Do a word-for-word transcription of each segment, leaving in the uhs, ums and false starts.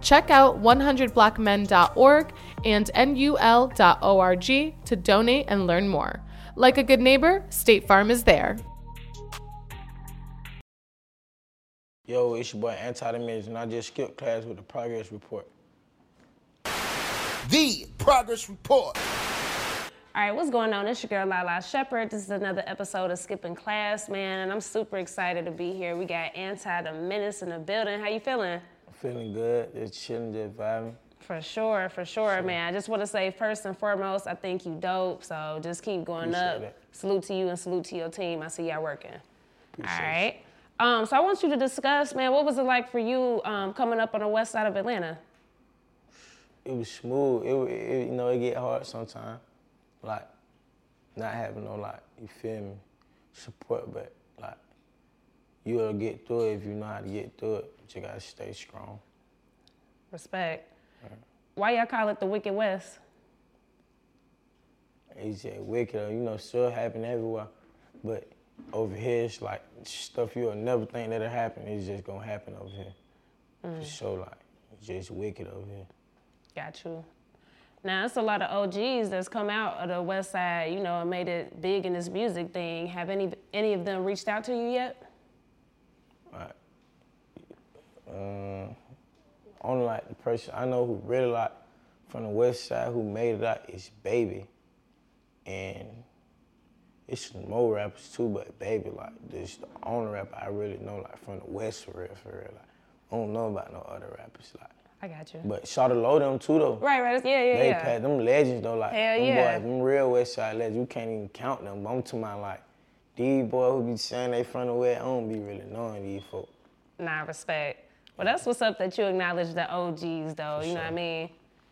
Check out one hundred black men dot org and nul dot org to donate and learn more. Like a good neighbor, State Farm is there. Yo, it's your boy Anti Da Menace, and I just skipped class with The Progress Report. The Progress Report. All right, what's going on? It's your girl, Lala Shepherd. This is another episode of Skipping Class, man, and I'm super excited to be here. We got Anti Da Menace in the building. How you feeling? Feeling good, it's chilling, just vibing. For sure, for sure, sure, man. I just want to say, first and foremost, I think you dope, so just keep going. Appreciate up. That. Salute to you and salute to your team. I see y'all working. Appreciate All right. Um, so I want you to discuss, man, what was it like for you um, coming up on the west side of Atlanta? It was smooth. It, it, you know, it get hard sometimes, like, not having no, like, you feel me, support, but, like, you'll get through it if you know how to get through it. You gotta stay strong. Respect. Right. Why y'all call it the Wicked West? It's just wicked, you know, still happening everywhere. But over here, it's like stuff you'll never think that'll happen. It's just gonna happen over here. Mm. So like, it's just wicked over here. Got you. Now, it's a lot of O Gs that's come out of the West Side, you know, and made it big in this music thing. Have any any of them reached out to you yet? All right. Um, only like the person I know who really like from the West Side who made it out is Baby, and it's more rappers too, but Baby like this the only rapper I really know like from the West for real, for real. Like I don't know about no other rappers like. I got you. But shout out to them too though. Right, right, yeah, yeah, they yeah. Pass, them legends though like. Hell them yeah. Boys, them real West Side legends, you can't even count them. But I'm to my like these boys who be saying they from the West, I don't be really knowing these folks. Nah, respect. Well, that's what's up that you acknowledge the O Gs, though. For you know sure. What I mean?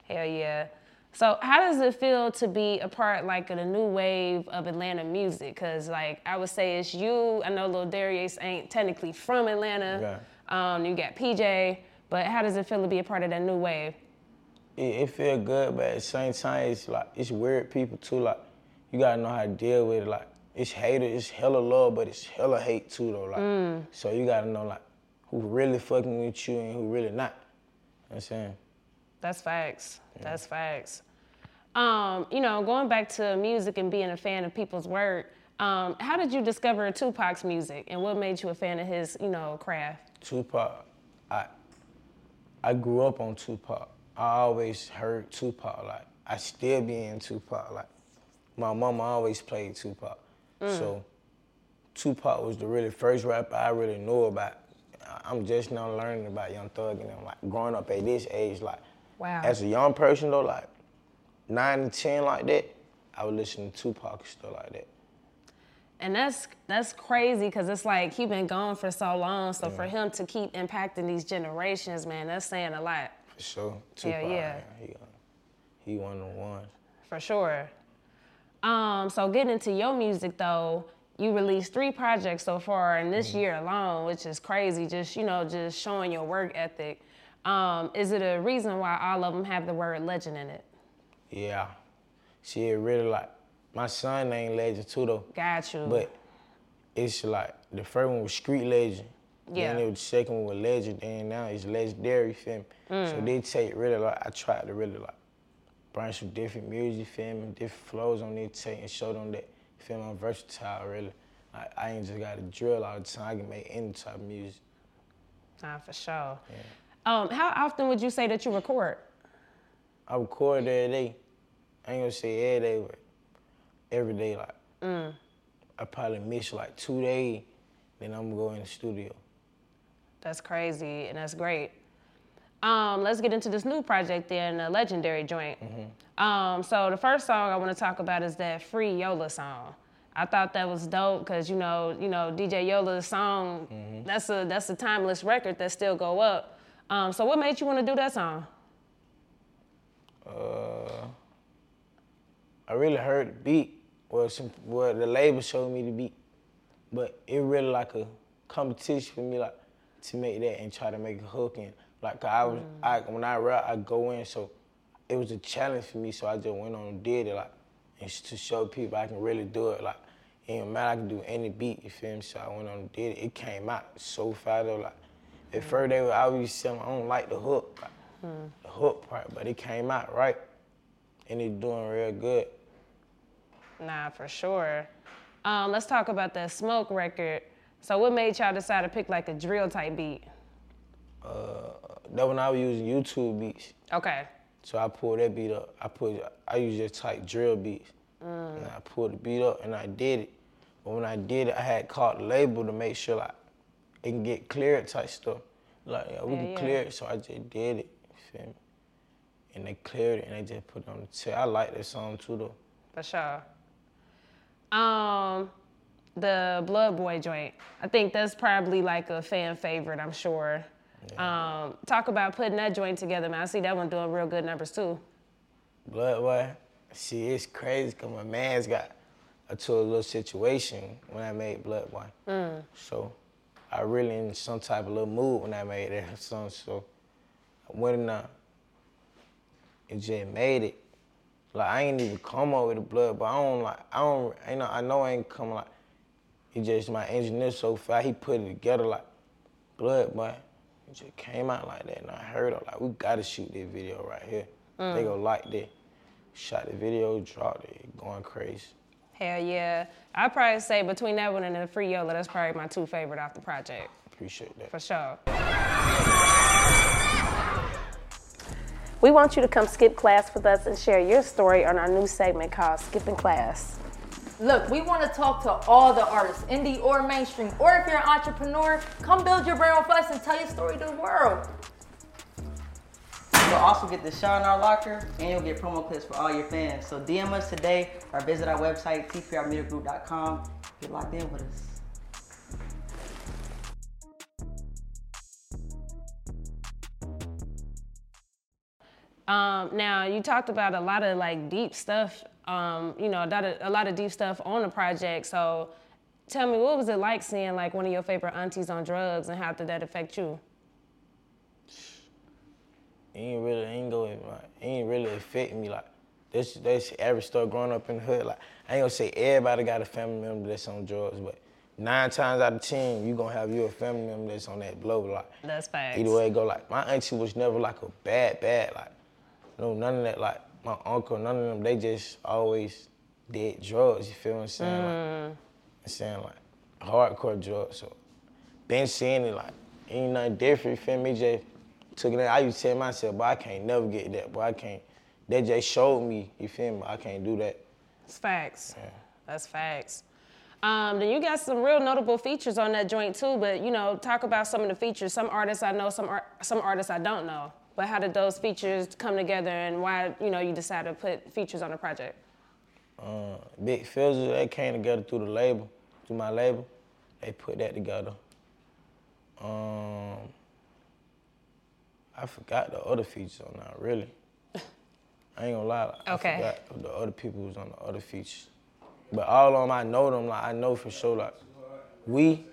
Hell yeah. So how does it feel to be a part, like, of the new wave of Atlanta music? Because, like, I would say it's you. I know Lil Darius ain't technically from Atlanta. Yeah. Um, you got P J. But how does it feel to be a part of that new wave? It, it feel good, but at the same time, it's, like, it's weird people, too. Like, you got to know how to deal with it. Like, it's haters. It's hella love, but it's hella hate, too, though. Like, mm. So you got to know, like, who really fucking with you and who really not. You know what I'm saying? That's facts. Yeah. That's facts. Um, you know, going back to music and being a fan of people's work, um, how did you discover Tupac's music and what made you a fan of his, you know, craft? Tupac, I I grew up on Tupac. I always heard Tupac, like, I still be in Tupac, like, my mama always played Tupac. Mm. So Tupac was the really first rapper I really knew about. I'm just now learning about Young Thug and them, like, growing up at this age, like, wow. As a young person, though, like, nine and ten, like that, I would listen to Tupac and stuff like that. And that's that's crazy, because it's like, he been gone for so long, so yeah. For him to keep impacting these generations, man, that's saying a lot. For sure. Tupac, yeah, yeah. Man, he, he one of the ones. For sure. Um, so getting into your music, though, you released three projects so far in this mm-hmm. year alone, which is crazy, just, you know, just showing your work ethic. Um, is it a reason why all of them have the word legend in it? Yeah. She really like, my son named Legend too though. Got you. But it's like, the first one was Street Legend. Yeah. Then it was the second one was Legend, and now it's Legendary, feel me? Mm. So they take really like, I tried to really like, bring some different music, feel me, different flows on their tape and show them that. Feel me? I'm versatile, really. I, I ain't just got to drill all the time. I can make any type of music. Nah, for sure. Yeah. Um, how often would you say that you record? I record every day. I ain't gonna say every day, but every day. Like mm. I probably miss like two days, then I'm going to the studio. That's crazy, and that's great. Um, let's get into this new project then, the Legendary joint. Mm-hmm. Um, so the first song I want to talk about is that Free Yola song. I thought that was dope because you know, you know, D J Yola's song. Mm-hmm. That's a that's a timeless record that still go up. Um, so what made you want to do that song? Uh, I really heard the beat. Well, some well the label showed me the beat, but it really like a competition for me, like to make that and try to make a hook and like 'cause I was mm. I when I rap I go in, so it was a challenge for me. So I just went on and did it like. And to show people I can really do it, like, it don't matter, I can do any beat, you feel me? So I went on and did it. It came out so far though, like, at mm. first they were, I was saying, I don't like the hook, like, mm. the hook part, but it came out right, and it's doing real good. Nah, for sure. Um, let's talk about that Smoke record. So what made y'all decide to pick, like, a drill type beat? Uh, that one I was using YouTube beats. Okay. So I pulled that beat up. I put I used just type drill beats. Mm. And I pulled the beat up and I did it. But when I did it, I had called the label to make sure like it can get cleared type stuff. Like yeah, we yeah, can yeah. clear it, so I just did it. You feel me? And they cleared it and they just put it on the tape. I like that song too though. For sure. Um, the Blood Boy joint. I think that's probably like a fan favorite, I'm sure. Yeah. Um, talk about putting that joint together, man. I see that one doing real good numbers too. Blood Boy, see, it's crazy because my man's got into a little situation when I made Blood Boy. Mm. So I really in some type of little mood when I made that song. So I went and I it just made it. Like I ain't even come up with the Blood Boy. I don't like I don't I know I know I ain't come like it just my engineer so far, he put it together like Blood Boy. It just came out like that, and I heard it like, we gotta shoot this video right here. Mm. They go like that. Shot the video, dropped it, going crazy. Hell yeah. I'd probably say between that one and the Free Yola, that's probably my two favorite off the project. Appreciate that. For sure. We want you to come skip class with us and share your story on our new segment called Skipping Class. Look, we want to talk to all the artists, indie or mainstream, or if you're an entrepreneur, come build your brand with us and tell your story to the world. You'll also get the shout in our locker, and you'll get promo clips for all your fans. So D M us today or visit our website, t p r media group dot com. Get locked in with us. Um, now, you talked about a lot of like deep stuff Um, you know, a lot, of, a lot of deep stuff on the project. So tell me, what was it like seeing like one of your favorite aunties on drugs and how did that affect you? It ain't really, ain't going, like, it ain't really affect me. Like, this, this every story growing up in the hood. Like, I ain't gonna say everybody got a family member that's on drugs, but nine times out of ten, you gonna have your family member that's on that blow. Like, that's facts. Either way it go, like, my auntie was never like a bad, bad, like, no, none of that, like, my uncle, none of them, they just always did drugs, you feel what I'm saying? Mm. Like, I'm saying, like, hardcore drugs. So, been seeing it, like, ain't nothing different, you feel me? Just took it out. I used to tell myself, boy, I can't never get that, boy, I can't. They just showed me, you feel me? I can't do that. That's facts. Yeah. That's facts. Um, then you got some real notable features on that joint, too, but, you know, talk about some of the features. Some artists I know, some ar- some artists I don't know. But how did those features come together and why, you know, you decided to put features on the project? Uh, Big Fizzle, they came together through the label, through my label. They put that together. Um, I forgot the other features on that, really. I ain't gonna lie, I okay. forgot the other people was on the other features. But all of them, I know them, like, I know for sure, like, we,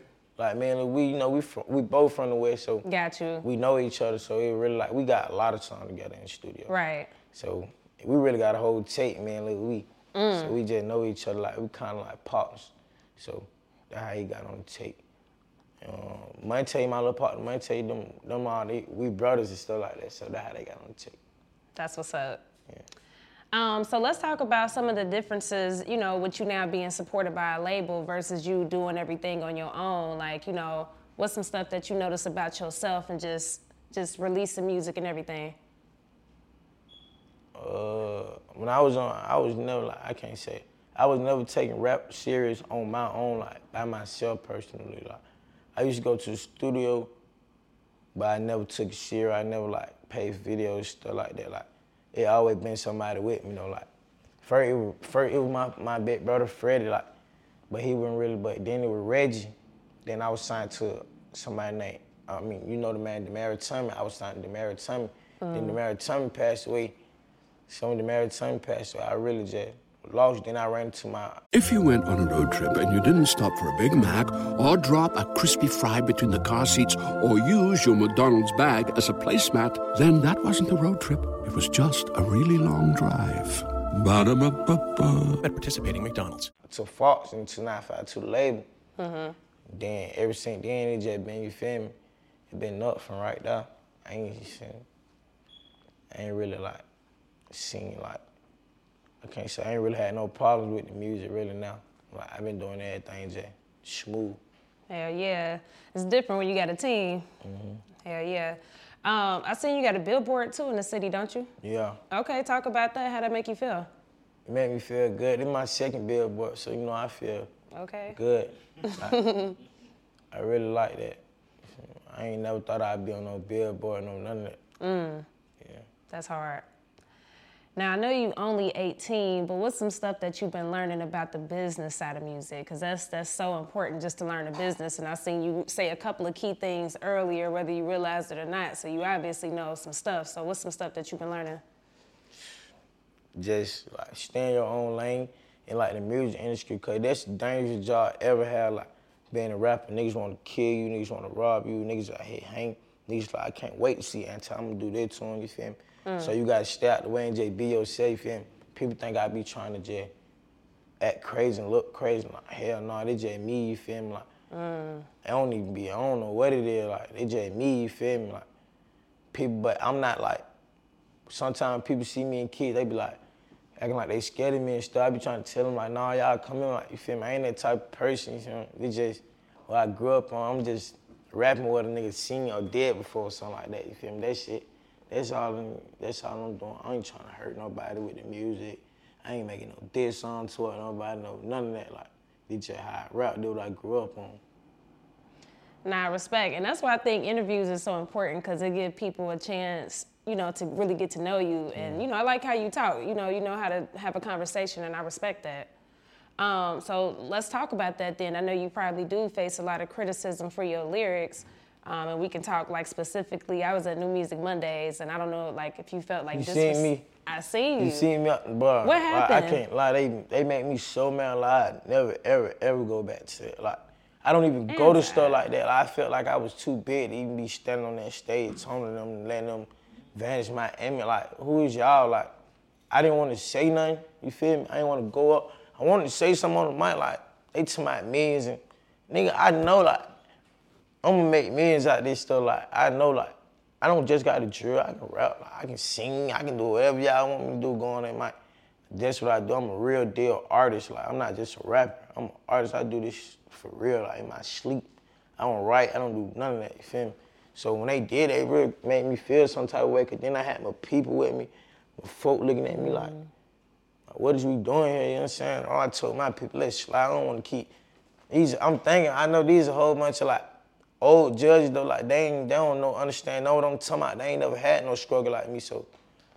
Like, man, we, you know, we from, we both from the West, so got you. We know each other, so it really, like, we got a lot of time together in the studio. Right. So we really got a whole tape, man, look, we, mm. so we just know each other, like, we kind of like partners. So that's how he got on the tape. Um, my tape, my little partner, my tape, them, them all, they, we brothers and stuff like that, so that's how they got on the tape. That's what's up. Yeah. Um, so let's talk about some of the differences, you know, with you now being supported by a label versus you doing everything on your own. Like, you know, what's some stuff that you notice about yourself and just just releasing music and everything? Uh, when I was on, I was never like, I can't say, I was never taking rap serious on my own, like by myself personally. Like I used to go to the studio, but I never took it serious. I never like paid videos, stuff like that. Like it always been somebody with me, you know. Like first it was, first it was my, my big brother Freddie, like, but he wasn't really. But then it was Reggie. Then I was signed to somebody named, I mean, you know the man DeMarie Tummy. I was signed to DeMarie Tummy. Mm. Then DeMarie Tummy passed away. So when DeMarie Tummy passed away, I really just. Lost, then I ran into my... If you went on a road trip and you didn't stop for a Big Mac or drop a crispy fry between the car seats or use your McDonald's bag as a placemat, then that wasn't a road trip. It was just a really long drive. Ba-da-ba-ba-ba. At participating McDonald's. To Fox and to nine five two Label. Mm-hmm. Then, ever since then, it just been, you feel me? It been up from right there. I ain't, I ain't really, like, seen, like, I can't say I ain't really had no problems with the music really now. Like I've been doing everything just smooth. Hell yeah. It's different when you got a team. Mm-hmm. Hell yeah. Um, I seen you got a billboard too in the city, don't you? Yeah. Okay, talk about that. How'd that make you feel? It made me feel good. It's my second billboard, so you know I feel okay. Good. I, I really like that. I ain't never thought I'd be on no billboard, no none of that. Mm. Yeah. That's hard. Now, I know you only eighteen, but what's some stuff that you've been learning about the business side of music? Because that's, that's so important just to learn the business. And I've seen you say a couple of key things earlier, whether you realized it or not. So you obviously know some stuff. So what's some stuff that you've been learning? Just like stay in your own lane and like the music industry, because that's the dangerous job I ever had. Like being a rapper, niggas want to kill you, niggas want to rob you, niggas out here hang. Niggas like, I can't wait to see Anti, I'm going to do that to him, you feel me? Mm. So you gotta stay out the way and just be yourself. And people think I be trying to just act crazy and look crazy. Like, hell no, nah, they just me, you feel me? Like, mm. I don't even be, I don't know what it is. Like, they just me, you feel me? Like, people, but I'm not like, sometimes people see me and kids, they be like, acting like they scared of me and stuff. I be trying to tell them, like, nah, y'all come in, like, you feel me? I ain't that type of person, you feel me? They just, what I grew up on, I'm just rapping what a nigga seen or did before or something like that, you feel me? That shit. That's all, I'm, that's all I'm doing. I ain't trying to hurt nobody with the music. I ain't making no diss on to it, nobody, no, none of that. Like, D J High Rap, dude, I grew up on. Nah, respect. And that's why I think interviews are so important, because it gives people a chance, you know, to really get to know you. And, mm. you know, I like how you talk. You know, you know how to have a conversation, and I respect that. Um, so let's talk about that then. I know you probably do face a lot of criticism for your lyrics. Um, and we can talk, like, specifically, I was at New Music Mondays, and I don't know, like, if you felt like you this seen was... me. I seen you. You seen me, bro. What happened? I, I can't lie. They they make me so mad. Like, I never, ever, ever go back to it. Like, I don't even and go to stuff like that. Like, I felt like I was too big to even be standing on that stage, taunting them, letting them vanish my image. Like, who is y'all? Like, I didn't want to say nothing. You feel me? I didn't want to go up. I wanted to say something on the mic. Like, they to my millions. And, nigga, I know, like, I'm gonna make millions out of this stuff. Like, I know, like, I don't just gotta drill, I can rap, like, I can sing, I can do whatever y'all want me to do going in my, that's what I do. I'm a real deal artist. Like, I'm not just a rapper, I'm an artist. I do this for real, like, in my sleep. I don't write, I don't do none of that, you feel me? So when they did, they really made me feel some type of way, cause then I had my people with me, my folk looking at me like, what is we doing here, you know what I'm saying? Oh, I told my people, let's slide, I don't wanna keep, these, I'm thinking, I know these a whole bunch of like, old judges though, like they, ain't, they don't know, understand, know what I'm talking about. They ain't never had no struggle like me, so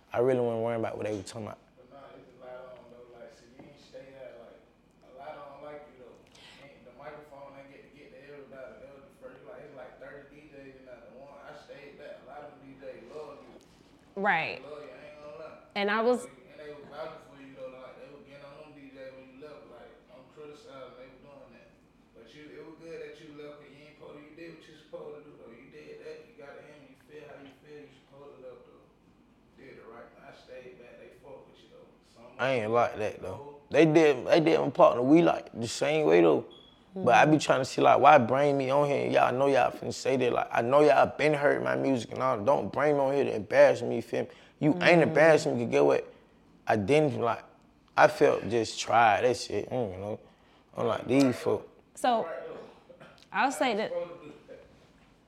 I really wasn't worrying about what they were talking about. But nah, it's a lot on though, like, see, you stay that, like, a lot on like you though. Ain't the microphone ain't get to get to everybody. That was the first, like, it's like thirty D Js and not the one. I stayed that. A lot of D Js love you. Right. They love you, I ain't gonna lie. And I was... And they were vouching for you though, like, they were getting on them D Js when you left, like, I'm criticizing, they were doing that. But you, it was good that you left. What you supposed to do though, you did that, you got in, you feel how you feel, you supposed to up though, did it right. I stayed back, they fuck with you though. Somebody I ain't like that though. They did, they did my partner, we like the same way though. Mm-hmm. But I be trying to see like, why bring me on here? Y'all know y'all finna say that, like, I know y'all been hurting my music and all, don't bring me on here to embarrass me, you feel me? You mm-hmm. ain't embarrassing me, get what? I didn't, like, I felt just tried, that shit, I don't even know. I'm like, these folks. So, I'll say that.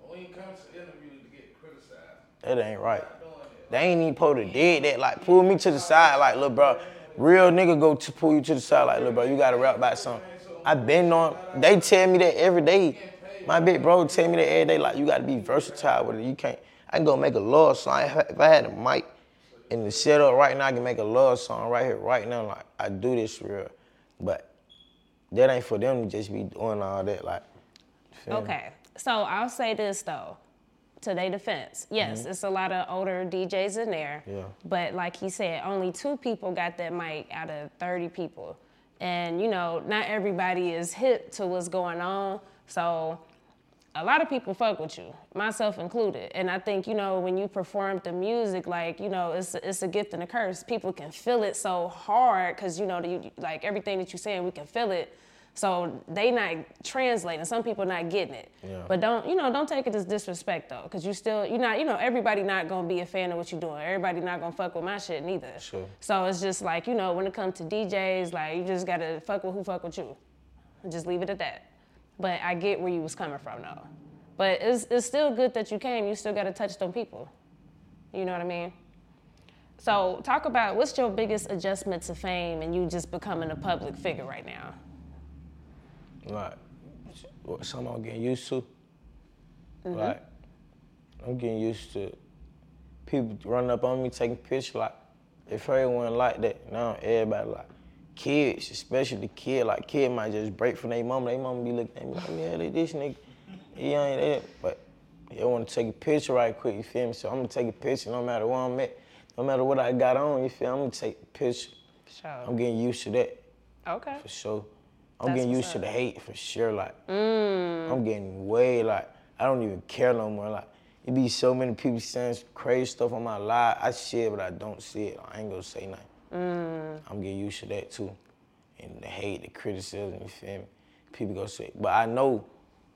When you come to interviews to get criticized. That ain't right. They ain't even supposed to did that. Like, pull me to the side, like, look, bro, Real nigga go to pull you to the side like, look, bro, you gotta rap about something. I been on, they tell me that every day. My big bro tell me that every day, like, you gotta be versatile with it. You can't, I can go make a love song. If I had a mic and the setup right now, I can make a love song right here, right now. Like, I do this real. But that ain't for them to just be doing all that, like. Okay, so I'll say this though. To their defense, yes, mm-hmm. it's a lot of older D Js in there, yeah. but like he said, only two people got that mic out of thirty people. And you know, not everybody is hip to what's going on, so a lot of people fuck with you, myself included. And I think, you know, when you perform the music, like, you know, it's, it's a gift and a curse. People can feel it so hard, because you know, the, like everything that you're saying, we can feel it. So they not translating. Some people not getting it. Yeah. But don't, you know, don't take it as disrespect though, because you still, you not, you know, everybody not gonna be a fan of what you're doing. Everybody not gonna fuck with my shit neither. Sure. So it's just like, you know, when it comes to D Js, like you just gotta fuck with who fuck with you. Just leave it at that. But I get where you was coming from though. But it's it's still good that you came. You still gotta touch them people. You know what I mean? So talk about what's your biggest adjustment to fame and you just becoming a public figure right now. Like, something I'm getting used to. Mm-hmm. Like, I'm getting used to people running up on me, taking pictures. Like, if everyone like that, now everybody like, kids, especially the kid, like, kid might just break from their mama. They mama be looking at me like, yeah, they this nigga. He ain't that. But they want to take a picture right quick, you feel me? So I'm going to take a picture no matter where I'm at. No matter what I got on, you feel me? I'm going to take a picture. Sure. I'm getting used to that. Okay. For sure. I'm That's getting used to the hate for sure, like, mm. I'm getting way, like, I don't even care no more, like, it be so many people saying crazy stuff on my live, I see it, but I don't see it, I ain't gonna say nothing. Mm. I'm getting used to that, too, and the hate, the criticism, you feel me, people gonna say, but I know,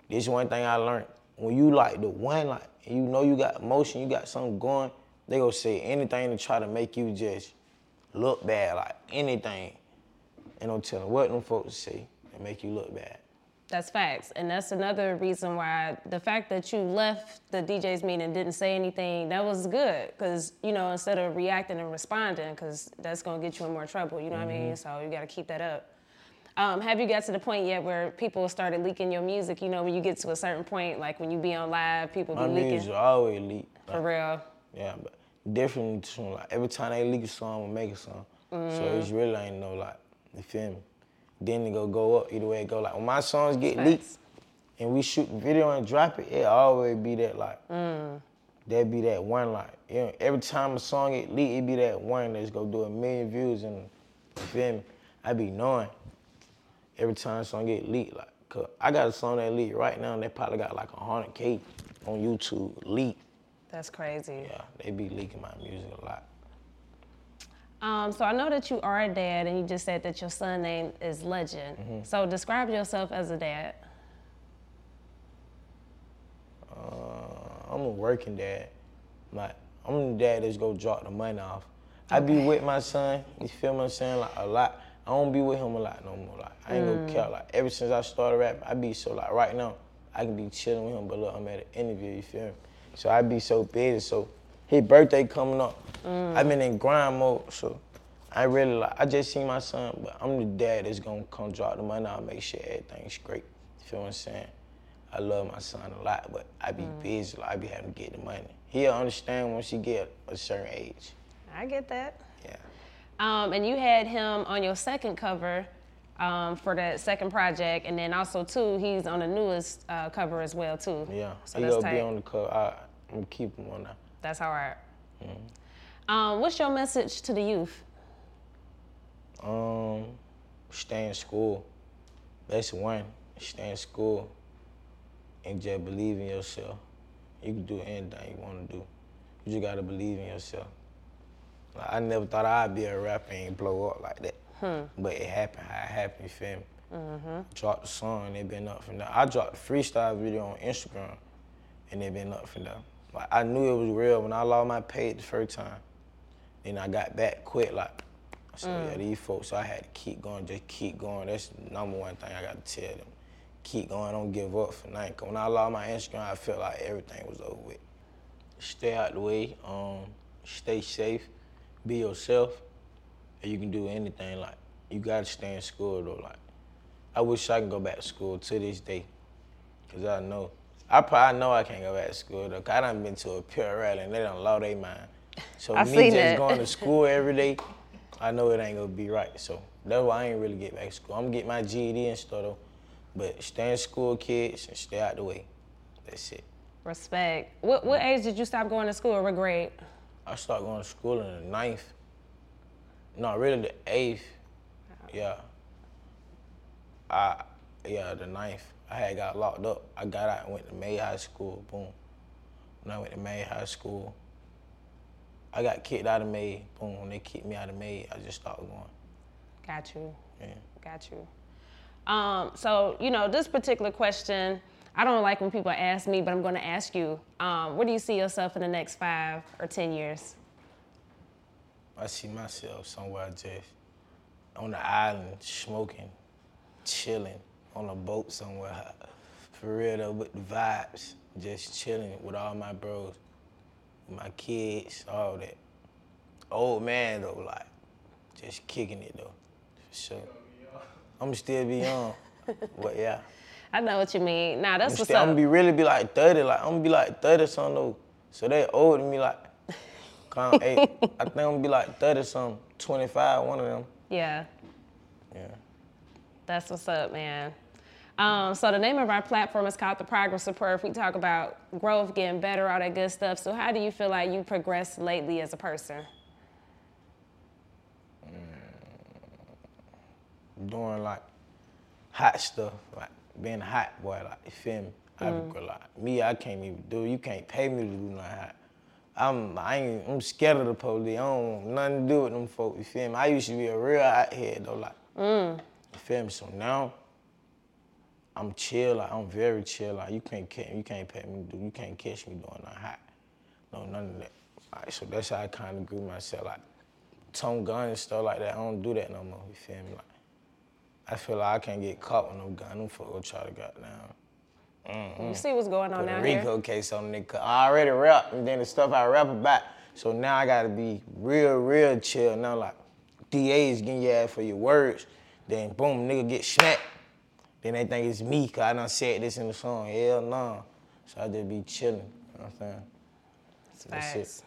this one thing I learned, when you, like, the one, like, you know you got emotion, you got something going, they gonna say anything to try to make you just look bad, like, anything. And I'm telling what them folks say and make you look bad. That's facts. And that's another reason why the fact that you left the D Js meeting and didn't say anything, that was good. Because, you know, instead of reacting and responding, because that's going to get you in more trouble, you know mm-hmm. what I mean? So you got to keep that up. Um, have you got to the point yet where people started leaking your music? You know, when you get to a certain point, like when you be on live, people My be leaking. My music always leak. Like, for real? Yeah, but different from, like, every time they leak a song, we make a song. Mm-hmm. So it's really ain't no, like, you feel me? Then it go go up, either way it go. Like, when my songs get That's leaked nice. And we shoot the video and drop it, it always be that, like, mm. that be that one, like, you know, every time a song get leaked, it be that one that's gonna do a million views and, you feel me? I be knowing every time a song get leaked, like, cause I got a song that leaked right now and they probably got like one hundred K on YouTube leaked. That's crazy. Yeah, they be leaking my music a lot. Um, so I know that you are a dad, and you just said that your son's name is Legend. Mm-hmm. So describe yourself as a dad. Uh, I'm a working dad. My, I'm the dad that's gonna drop the money off. Okay. I be with my son, you feel what I'm saying, like, a lot. I don't be with him a lot no more. Like, I ain't mm. gonna care. Like, ever since I started rapping, I be so, like, right now, I can be chilling with him, but look, I'm at an interview, you feel me? So I be so busy, so. His birthday coming up. Mm. I've been in grind mode, so I really like, I just seen my son, but I'm the dad that's gonna come drop the money. I'll make sure everything's great. You feel what I'm saying? I love my son a lot, but I be mm. busy, like, I be having to get the money. He'll understand once he get a certain age. I get that. Yeah. Um, and you had him on your second cover um, for that second project, and then also too, he's on the newest uh, cover as well too. Yeah, so he that's gonna tight. Be on the cover. I, I'm gonna keep him on that. That's all right. Mm-hmm. Um, what's your message to the youth? Um, stay in school. That's one. Stay in school and just believe in yourself. You can do anything you want to do. You just gotta believe in yourself. Like, I never thought I'd be a rapper and blow up like that. Hmm. But it happened how it happened, you feel me? Mm-hmm. Dropped the song, they've been up from there. I dropped the freestyle video on Instagram and they've been up from there. Like, I knew it was real when I lost my page the first time. Then I got back quick, like, I said, mm. yeah, these folks, so I had to keep going, just keep going. That's the number one thing I got to tell them. Keep going, don't give up for nothing. Cause when I lost my Instagram, I felt like everything was over with. Stay out the way, um, stay safe, be yourself, and you can do anything. Like, you gotta stay in school though. Like, I wish I could go back to school to this day, cause I know, I probably know I can't go back to school though, cause I done been to a pure rally and they done lost their mind. So I me just that. going to school every day, I know it ain't gonna be right. So that's why I ain't really get back to school. I'm gonna get my G E D and stuff though, but stay in school, kids, and stay out the way. That's it. Respect. What what age did you stop going to school, or what grade? I started going to school in the ninth. No, really the eighth. Wow. Yeah. I yeah, the ninth. I had got locked up. I got out and went to May High School, boom. When I went to May High School, I got kicked out of May, boom. When they kicked me out of May, I just started going. Got you. Yeah. Got you. Um, so, you know, this particular question, I don't like when people ask me, but I'm going to ask you, um, where do you see yourself in the next five or ten years? I see myself somewhere just on the island, smoking, chilling, on a boat somewhere. For real though, with the vibes, just chilling with all my bros, my kids, all that. Old man though, like, just kicking it though, for sure. I'm still be young, but yeah. I know what you mean. Nah, that's what's up. I'm gonna be really be like thirty, like I'm gonna be like thirty something though. So they older than me, like, kind eight. I think I'm gonna be like thirty something, twenty-five, one of them. Yeah. Yeah. That's what's up, man. Um, so the name of our platform is called The Progress Report. We talk about growth, getting better, all that good stuff. So how do you feel like you progressed lately as a person? Mm, doing like hot stuff, like being hot, boy, like, you feel me? Mm. I, like, me, I can't even do it. You can't pay me to do nothing hot. I'm, I ain't, I'm scared of the police. I don't want nothing to do with them folk, you feel me? I used to be a real hot head, though, like, mm. You feel me? So now, I'm chill, like, I'm very chill. Like, you can't catch, you can't pay me to do, you can't catch me doing nothing hot. No, none of that. Like, so that's how I kind of grew myself, like, tone gun and stuff like that. I don't do that no more, you feel me? Like, I feel like I can't get caught with no gun. Them fuck will try to got down. Mm-hmm. You see what's going on now? Rico case on nigga. I already rap, and then the stuff I rap about. So now I gotta be real, real chill. Now like, D A is getting your ass for your words. Then boom, nigga get smacked. Then they think it's me, cause I done said this in the song. Hell no. Nah. So I just be chilling. You know what I'm saying? That's, That's nice. it.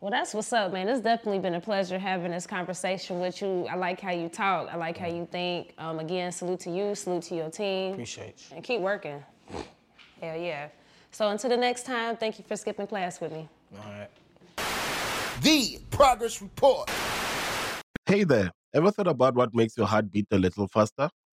Well, that's what's up, man. It's definitely been a pleasure having this conversation with you. I like how you talk. I like how you think. Um, again, salute to you. Salute to your team. Appreciate you. And keep working. Hell yeah. So until the next time, thank you for skipping class with me. All right. The Progress Report. Hey there. Ever thought about what makes your heart beat a little faster?